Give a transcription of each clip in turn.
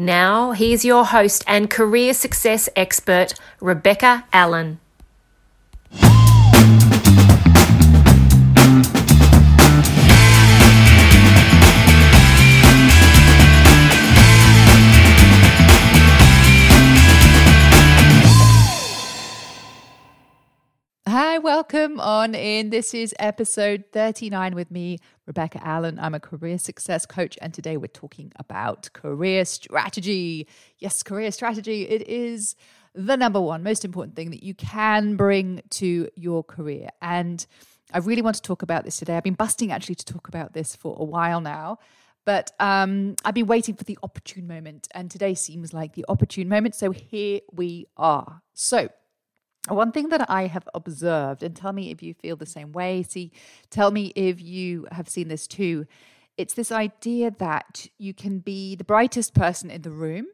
Now, here's your host and career success expert, Rebecca Allen. Hi, welcome on in. This is episode 39 with me, Rebecca Allen. I'm a career success coach, and today we're talking about career strategy. Yes, career strategy. It is the number one most important thing that you can bring to your career. And I really want to talk about this today. I've been busting actually to talk about this for a while now, but I've been waiting for the opportune moment, and today seems like the opportune moment. So here we are. So one thing that I have observed, and tell me if you feel the same way, tell me if you have seen this too, it's this idea that you can be the brightest person in the room,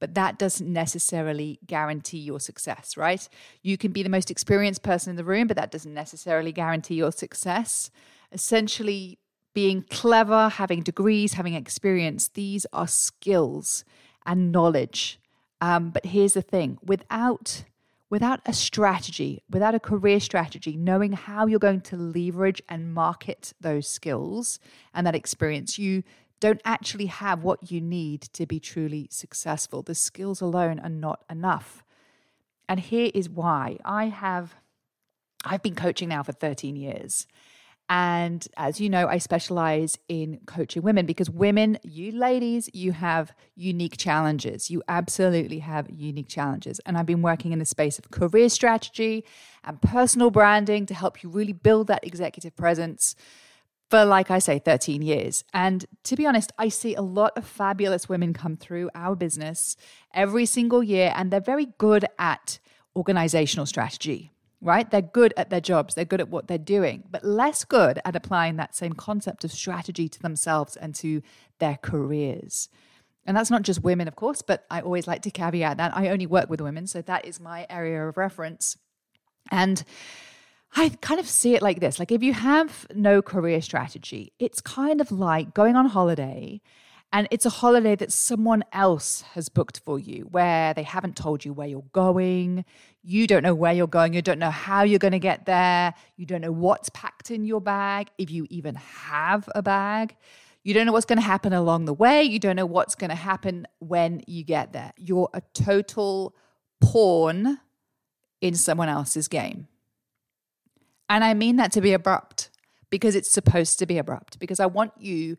but that doesn't necessarily guarantee your success, right? You can be the most experienced person in the room, but that doesn't necessarily guarantee your success. Essentially, being clever, having degrees, having experience, these are skills and knowledge. But here's the thing, without a strategy, without a career strategy, knowing how you're going to leverage and market those skills and that experience, you don't actually have what you need to be truly successful. The skills alone are not enough. And here is why. I've been coaching now for 13 years. And as you know, I specialize in coaching women because women, you ladies, you have unique challenges. You absolutely have unique challenges. And I've been working in the space of career strategy and personal branding to help you really build that executive presence for, like I say, 13 years. And to be honest, I see a lot of fabulous women come through our business every single year, and they're very good at organizational strategy. Right? They're good at their jobs. They're good at what they're doing, but less good at applying that same concept of strategy to themselves and to their careers. And that's not just women, of course, but I always like to caveat that I only work with women. So that is my area of reference. And I kind of see it like this. Like if you have no career strategy, it's kind of like going on holiday and it's a holiday that someone else has booked for you, where they haven't told you where you're going. You don't know where you're going. You don't know how you're going to get there. You don't know what's packed in your bag, if you even have a bag. You don't know what's going to happen along the way. You don't know what's going to happen when you get there. You're a total pawn in someone else's game. And I mean that to be abrupt, because it's supposed to be abrupt, because I want you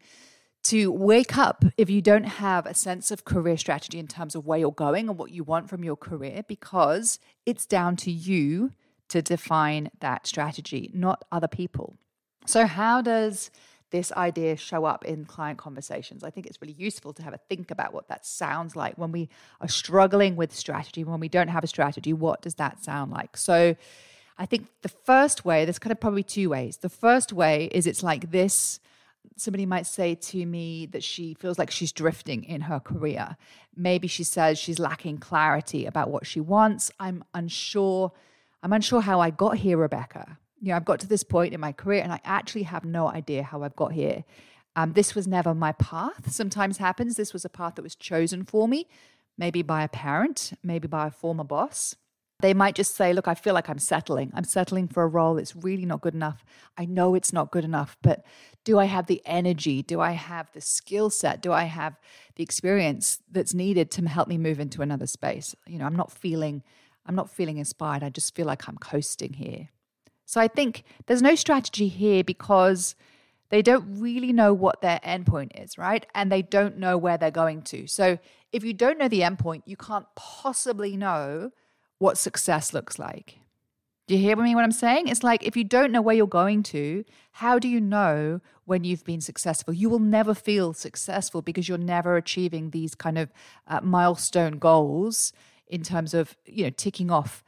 to wake up if you don't have a sense of career strategy in terms of where you're going and what you want from your career, because it's down to you to define that strategy, not other people. So how does this idea show up in client conversations? I think it's really useful to have a think about what that sounds like when we are struggling with strategy, when we don't have a strategy. What does that sound like? So I think the first way, there's kind of probably two ways. The first way is it's like this. Somebody might say to me that she feels like she's drifting in her career. Maybe she says she's lacking clarity about what she wants. I'm unsure how I got here, Rebecca. You know, I've got to this point in my career and I actually have no idea how I've got here. This was never my path. Sometimes happens. This was a path that was chosen for me, maybe by a parent, maybe by a former boss. They might just say, look, I feel like I'm settling. I'm settling for a role that's really not good enough. I know it's not good enough, but do I have the energy? Do I have the skill set? Do I have the experience that's needed to help me move into another space? You know, I'm not feeling inspired. I just feel like I'm coasting here. So I think there's no strategy here because they don't really know what their endpoint is, right? And they don't know where they're going to. So if you don't know the endpoint, you can't possibly know what success looks like. Do you hear me what I'm saying? It's like if you don't know where you're going to, how do you know when you've been successful? You will never feel successful because you're never achieving these kind of milestone goals in terms of, you know, ticking off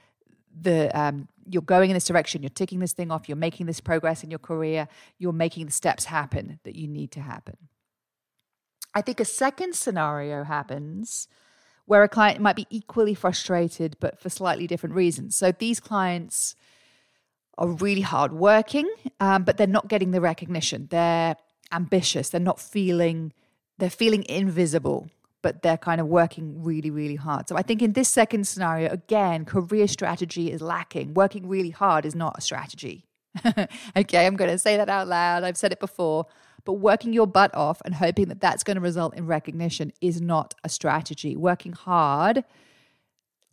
you're going in this direction, you're ticking this thing off, you're making this progress in your career, you're making the steps happen that you need to happen. I think a second scenario happens where a client might be equally frustrated, but for slightly different reasons. So these clients are really hardworking, but they're not getting the recognition. They're ambitious. They're feeling invisible, but they're kind of working really, really hard. So I think in this second scenario, again, career strategy is lacking. Working really hard is not a strategy. Okay, I'm going to say that out loud. I've said it before. But working your butt off and hoping that that's going to result in recognition is not a strategy. Working hard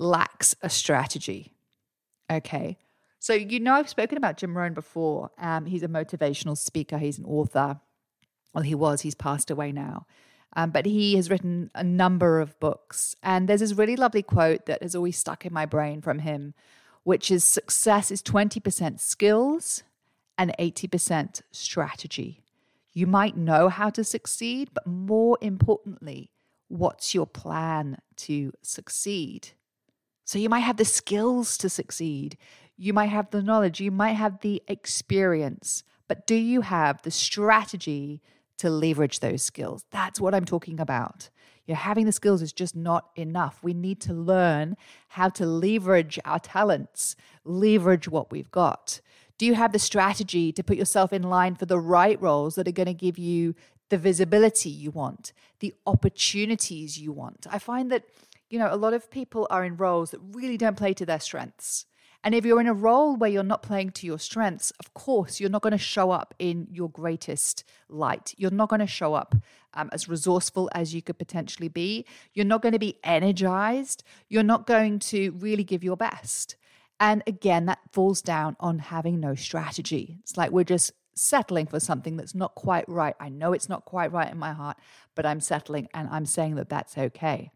lacks a strategy. Okay. So I've spoken about Jim Rohn before. He's a motivational speaker. He's an author. Well, he was. He's passed away now. But he has written a number of books. And there's this really lovely quote that has always stuck in my brain from him, which is, success is 20% skills and 80% strategy. You might know how to succeed, but more importantly, what's your plan to succeed? So you might have the skills to succeed. You might have the knowledge. You might have the experience. But do you have the strategy to leverage those skills? That's what I'm talking about. Having the skills is just not enough. We need to learn how to leverage our talents, leverage what we've got. Do you have the strategy to put yourself in line for the right roles that are going to give you the visibility you want, the opportunities you want? I find that, a lot of people are in roles that really don't play to their strengths. And if you're in a role where you're not playing to your strengths, of course, you're not going to show up in your greatest light. You're not going to show up as resourceful as you could potentially be. You're not going to be energized. You're not going to really give your best. And again, that falls down on having no strategy. It's like we're just settling for something that's not quite right. I know it's not quite right in my heart, but I'm settling and I'm saying that that's okay.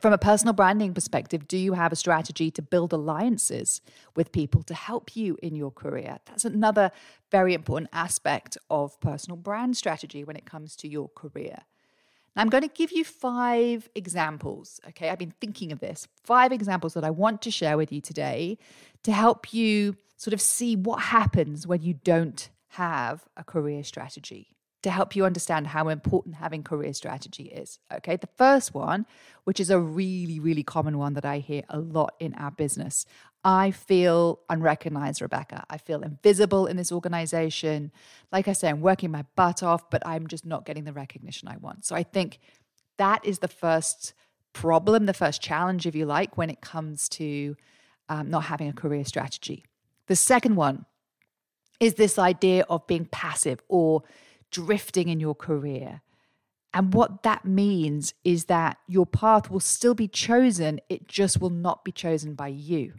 From a personal branding perspective, do you have a strategy to build alliances with people to help you in your career? That's another very important aspect of personal brand strategy when it comes to your career. Now, I'm going to give you 5 examples, okay? I've been thinking of this. 5 examples that I want to share with you today to help you sort of see what happens when you don't have a career strategy, to help you understand how important having career strategy is, okay? The first one, which is a really, really common one that I hear a lot in our business, I feel unrecognized, Rebecca. I feel invisible in this organization. Like I say, I'm working my butt off, but I'm just not getting the recognition I want. So I think that is the first problem, the first challenge, if you like, when it comes to not having a career strategy. The second one is this idea of being passive or drifting in your career. And what that means is that your path will still be chosen. It just will not be chosen by you.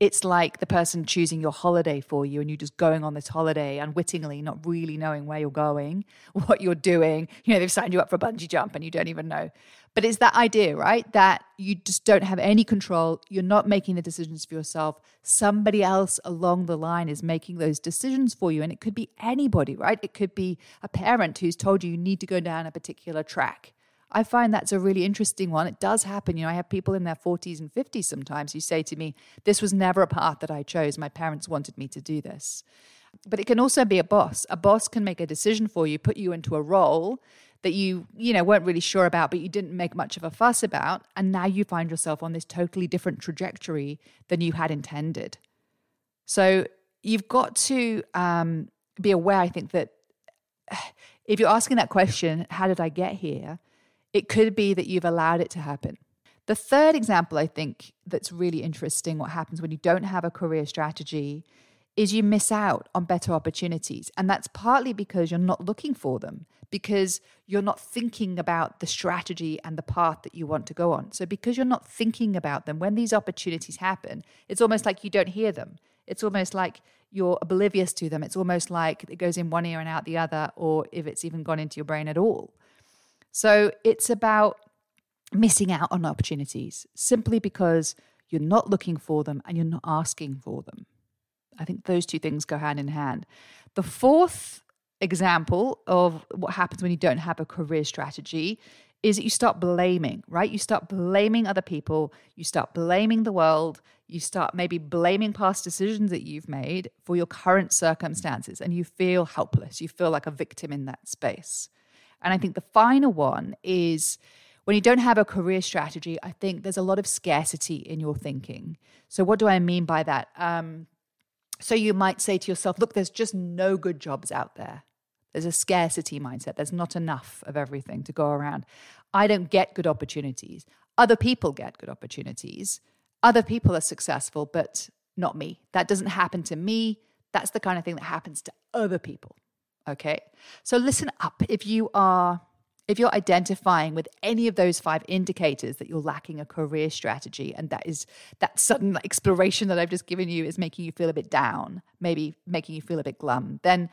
It's like the person choosing your holiday for you and you just going on this holiday unwittingly, not really knowing where you're going, what you're doing. They've signed you up for a bungee jump and you don't even know. But it's that idea, right? That you just don't have any control. You're not making the decisions for yourself. Somebody else along the line is making those decisions for you. And it could be anybody, right? It could be a parent who's told you need to go down a particular track. I find that's a really interesting one. It does happen. I have people in their 40s and 50s sometimes who say to me, this was never a path that I chose. My parents wanted me to do this. But it can also be a boss. A boss can make a decision for you, put you into a role that you weren't really sure about, but you didn't make much of a fuss about. And now you find yourself on this totally different trajectory than you had intended. So you've got to be aware, I think, that if you're asking that question, how did I get here? It could be that you've allowed it to happen. The third example, I think, that's really interesting, what happens when you don't have a career strategy, is you miss out on better opportunities. And that's partly because you're not looking for them, because you're not thinking about the strategy and the path that you want to go on. So because you're not thinking about them, when these opportunities happen, it's almost like you don't hear them. It's almost like you're oblivious to them. It's almost like it goes in one ear and out the other, or if it's even gone into your brain at all. So it's about missing out on opportunities simply because you're not looking for them and you're not asking for them. I think those two things go hand in hand. The fourth example of what happens when you don't have a career strategy is that you start blaming, right? You start blaming other people. You start blaming the world. You start maybe blaming past decisions that you've made for your current circumstances, and you feel helpless. You feel like a victim in that space. And I think the final one is when you don't have a career strategy, I think there's a lot of scarcity in your thinking. So what do I mean by that? So you might say to yourself, look, there's just no good jobs out there. There's a scarcity mindset. There's not enough of everything to go around. I don't get good opportunities. Other people get good opportunities. Other people are successful, but not me. That doesn't happen to me. That's the kind of thing that happens to other people. Okay? So listen up. If you're identifying with any of those five indicators that you're lacking a career strategy, and that sudden exploration that I've just given you is making you feel a bit down, maybe making you feel a bit glum, then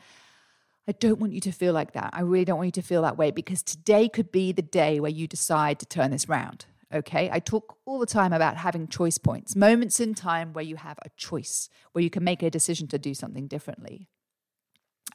I don't want you to feel like that. I really don't want you to feel that way, because today could be the day where you decide to turn this round, okay? I talk all the time about having choice points, moments in time where you have a choice, where you can make a decision to do something differently.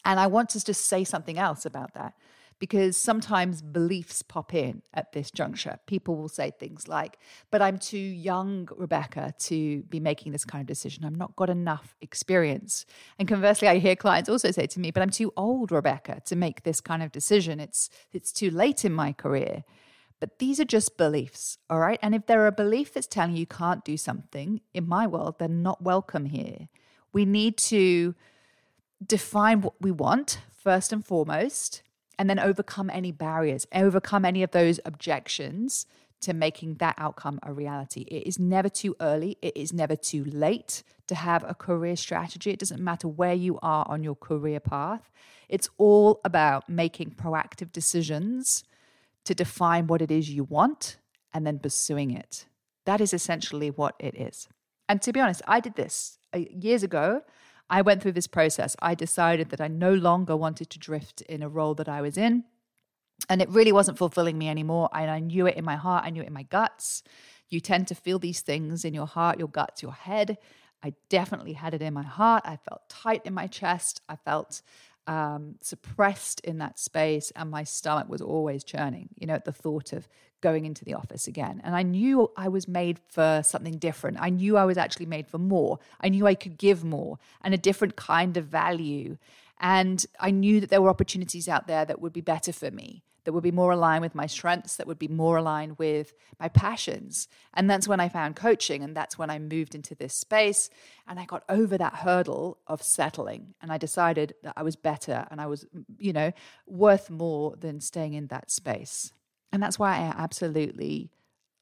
And I want to just say something else about that, because sometimes beliefs pop in at this juncture. People will say things like, but I'm too young, Rebecca, to be making this kind of decision. I've not got enough experience. And conversely, I hear clients also say to me, but I'm too old, Rebecca, to make this kind of decision. It's too late in my career. But these are just beliefs, all right? And if there are a belief that's telling you can't do something, in my world, they're not welcome here. We need to define what we want first and foremost, and then overcome any barriers, overcome any of those objections to making that outcome a reality. It is never too early. It is never too late to have a career strategy. It doesn't matter where you are on your career path. It's all about making proactive decisions to define what it is you want and then pursuing it. That is essentially what it is. And to be honest, I did this years ago. I went through this process. I decided that I no longer wanted to drift in a role that I was in, and it really wasn't fulfilling me anymore. And I knew it in my heart. I knew it in my guts. You tend to feel these things in your heart, your guts, your head. I definitely had it in my heart. I felt tight in my chest. I felt suppressed in that space, and my stomach was always churning, you know, at the thought of going into the office again. And I knew I was made for something different. I knew I was actually made for more. I knew I could give more and a different kind of value. And I knew that there were opportunities out there that would be better for me, that would be more aligned with my strengths, that would be more aligned with my passions. And that's when I found coaching, and that's when I moved into this space, and I got over that hurdle of settling, and I decided that I was better and I was, you know, worth more than staying in that space. And that's why I absolutely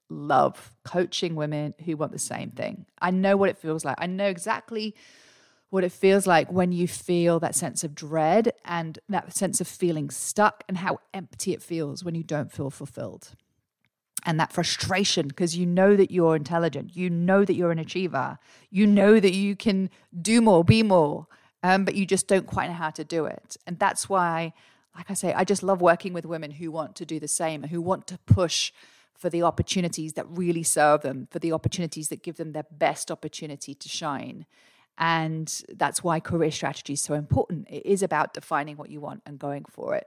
love coaching women who want the same thing. I know what it feels like. I know exactly what it feels like when you feel that sense of dread and that sense of feeling stuck, and how empty it feels when you don't feel fulfilled. And that frustration, because you know that you're intelligent. You know that you're an achiever. You know that you can do more, be more, but you just don't quite know how to do it. And that's why, like I say, I just love working with women who want to do the same, who want to push for the opportunities that really serve them, for the opportunities that give them their best opportunity to shine. And that's why career strategy is so important. It is about defining what you want and going for it.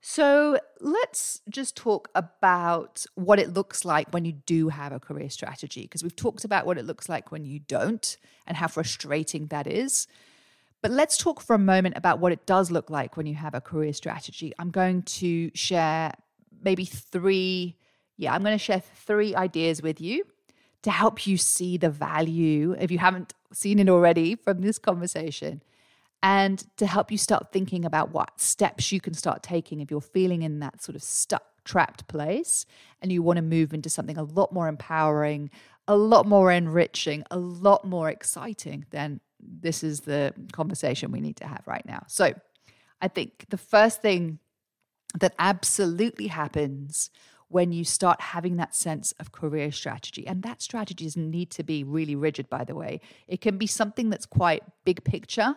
So let's just talk about what it looks like when you do have a career strategy, because we've talked about what it looks like when you don't and how frustrating that is. But let's talk for a moment about what it does look like when you have a career strategy. I'm going to share three ideas with you to help you see the value, if you haven't seen it already from this conversation, and to help you start thinking about what steps you can start taking if you're feeling in that sort of stuck, trapped place, and you want to move into something a lot more empowering, a lot more enriching, a lot more exciting, then this is the conversation we need to have right now. So I think the first thing that absolutely happens when you start having that sense of career strategy, and that strategy doesn't need to be really rigid, by the way. It can be something that's quite big picture,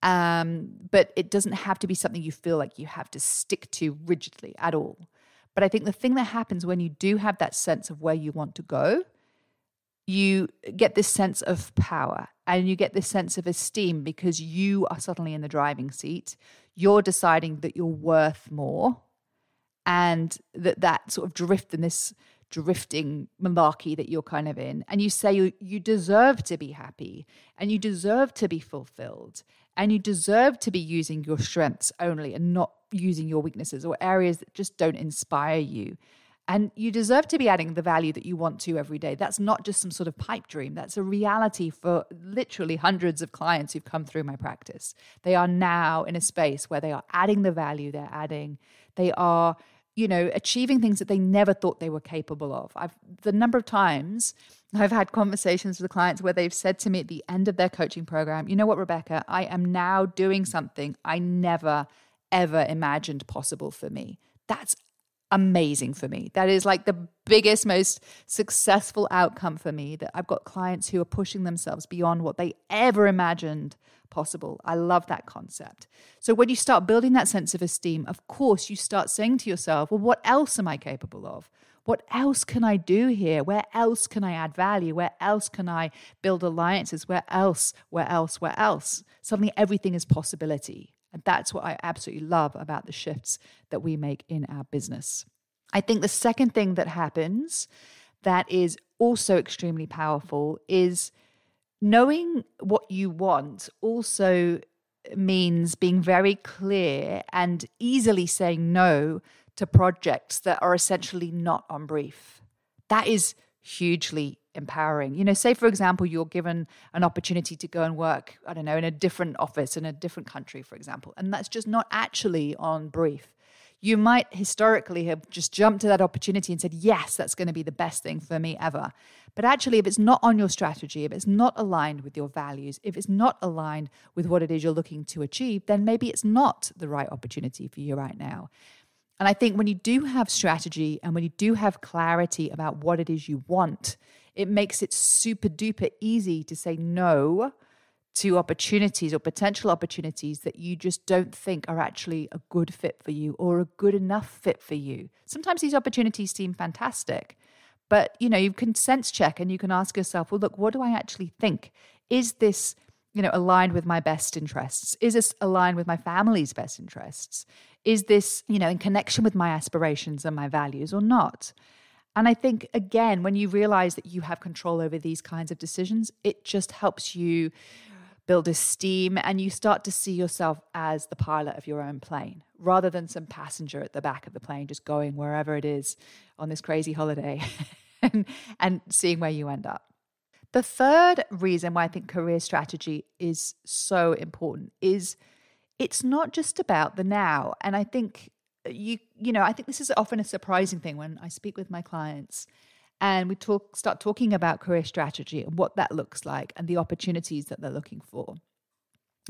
but it doesn't have to be something you feel like you have to stick to rigidly at all. But I think the thing that happens when you do have that sense of where you want to go, you get this sense of power and you get this sense of esteem, because you are suddenly in the driving seat. You're deciding that you're worth more. and that sort of drift and this drifting malarkey that you're kind of in. And you say you deserve to be happy, and you deserve to be fulfilled, and you deserve to be using your strengths only and not using your weaknesses or areas that just don't inspire you. And you deserve to be adding the value that you want to every day. That's not just some sort of pipe dream. That's a reality for literally hundreds of clients who've come through my practice. They are now in a space where they are adding the value they're adding. They are, you know, achieving things that they never thought they were capable of. The number of times I've had conversations with clients where they've said to me at the end of their coaching program, you know what, Rebecca, I am now doing something I never, ever imagined possible for me. That's amazing for me. That is like the biggest, most successful outcome for me, that I've got clients who are pushing themselves beyond what they ever imagined possible. I love that concept. So when you start building that sense of esteem, of course, you start saying to yourself, well, what else am I capable of? What else can I do here? Where else can I add value? Where else can I build alliances? Where else? Suddenly everything is possibility. And that's what I absolutely love about the shifts that we make in our business. I think the second thing that happens that is also extremely powerful is knowing what you want also means being very clear and easily saying no to projects that are essentially not on brief. That is hugely empowering. You know, say for example, you're given an opportunity to go and work, I don't know, in a different office in a different country, for example, and that's just not actually on brief. You might historically have just jumped to that opportunity and said, yes, that's going to be the best thing for me ever. But actually, if it's not on your strategy, if it's not aligned with your values, if it's not aligned with what it is you're looking to achieve, then maybe it's not the right opportunity for you right now. And I think when you do have strategy and when you do have clarity about what it is you want, it makes it super duper easy to say no to opportunities or potential opportunities that you just don't think are actually a good fit for you or a good enough fit for you. Sometimes these opportunities seem fantastic, but you know, you can sense check and you can ask yourself, well, look, what do I actually think? Is this, you know, aligned with my best interests? Is this aligned with my family's best interests? Is this, you know, in connection with my aspirations and my values or not? And I think, again, when you realize that you have control over these kinds of decisions, it just helps you build esteem and you start to see yourself as the pilot of your own plane rather than some passenger at the back of the plane just going wherever it is on this crazy holiday and seeing where you end up. The third reason why I think career strategy is so important is it's not just about the now. And I think, I think this is often a surprising thing when I speak with my clients and we start talking about career strategy and what that looks like and the opportunities that they're looking for.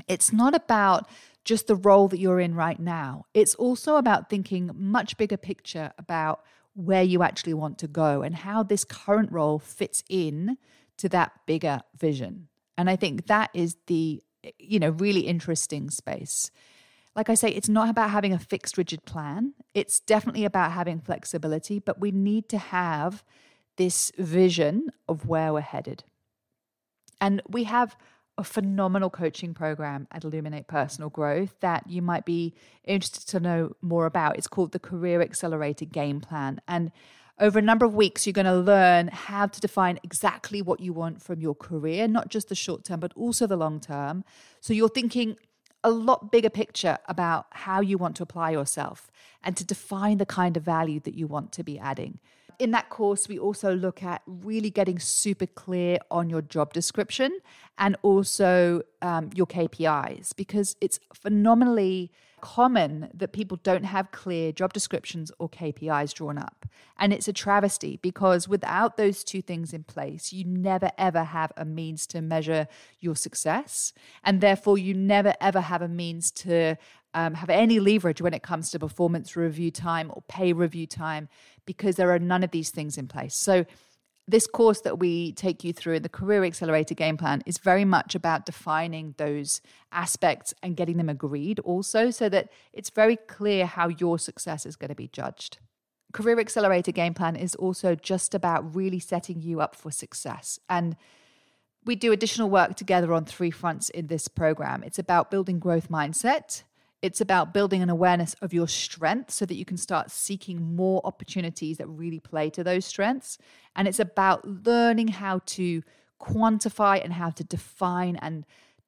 It's not about just the role that you're in right now. It's also about thinking much bigger picture about where you actually want to go and how this current role fits in to that bigger vision. And I think that is the, you know, really interesting space. Like I say, it's not about having a fixed, rigid plan. It's definitely about having flexibility, but we need to have this vision of where we're headed. And we have a phenomenal coaching program at Illuminate Personal Growth that you might be interested to know more about. It's called the Career Accelerated Game Plan. And over a number of weeks, you're going to learn how to define exactly what you want from your career, not just the short term, but also the long term. So you're thinking a lot bigger picture about how you want to apply yourself and to define the kind of value that you want to be adding. In that course, we also look at really getting super clear on your job description and also your KPIs, because it's phenomenally common that people don't have clear job descriptions or KPIs drawn up. And it's a travesty, because without those two things in place, you never ever have a means to measure your success. And therefore, you never ever have a means to have any leverage when it comes to performance review time or pay review time, because there are none of these things in place. So this course that we take you through in the Career Accelerator Game Plan is very much about defining those aspects and getting them agreed also, so that it's very clear how your success is going to be judged. Career Accelerator Game Plan is also just about really setting you up for success. And we do additional work together on three fronts in this program. It's about building growth mindset. It's about building an awareness of your strengths so that you can start seeking more opportunities that really play to those strengths. And it's about learning how to quantify and how to define and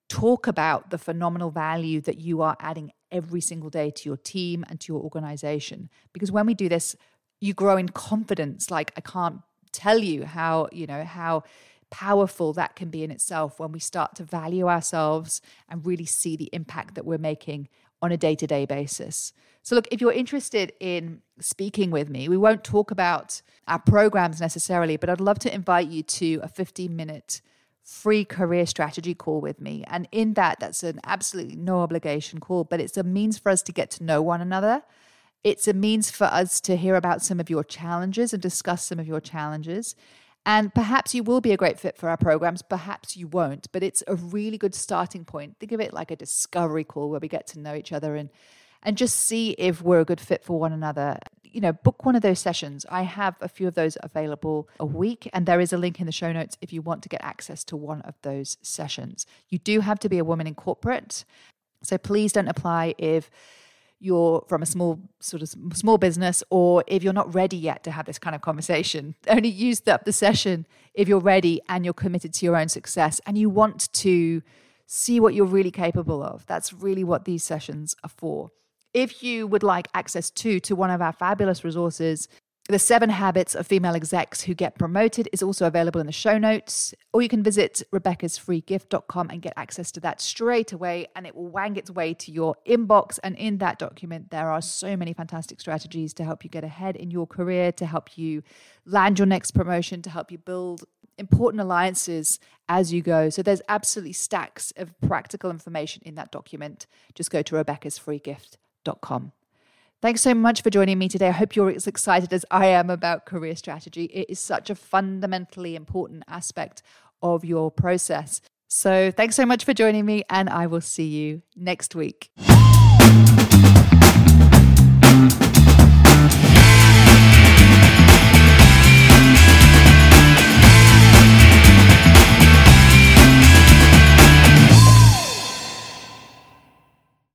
talk about the phenomenal value that you are adding every single day to your team and to your organization. Because when we do this, you grow in confidence. Like, I can't tell you how powerful that can be in itself when we start to value ourselves and really see the impact that we're making on a day-to-day basis. So look, if you're interested in speaking with me, we won't talk about our programs necessarily, but I'd love to invite you to a 15-minute free career strategy call with me. And in that's an absolutely no obligation call, but it's a means for us to get to know one another. It's a means for us to hear about some of your challenges and discuss some of your challenges. And perhaps you will be a great fit for our programs, perhaps you won't, but it's a really good starting point. Think of it like a discovery call where we get to know each other and just see if we're a good fit for one another. Book one of those sessions. I have a few of those available a week, and there is a link in the show notes if you want to get access to one of those sessions. You do have to be a woman in corporate, so please don't apply if you're from a small business, or if you're not ready yet to have this kind of conversation. Only use up the session if you're ready and you're committed to your own success and you want to see what you're really capable of. That's really what these sessions are for. If you would like access to one of our fabulous resources, The 7 Habits of Female Execs Who Get Promoted is also available in the show notes, or you can visit rebeccasfreegift.com and get access to that straight away, and it will wang its way to your inbox. And in that document, there are so many fantastic strategies to help you get ahead in your career, to help you land your next promotion, to help you build important alliances as you go. So there's absolutely stacks of practical information in that document. Just go to rebeccasfreegift.com. Thanks so much for joining me today. I hope you're as excited as I am about career strategy. It is such a fundamentally important aspect of your process. So thanks so much for joining me, and I will see you next week.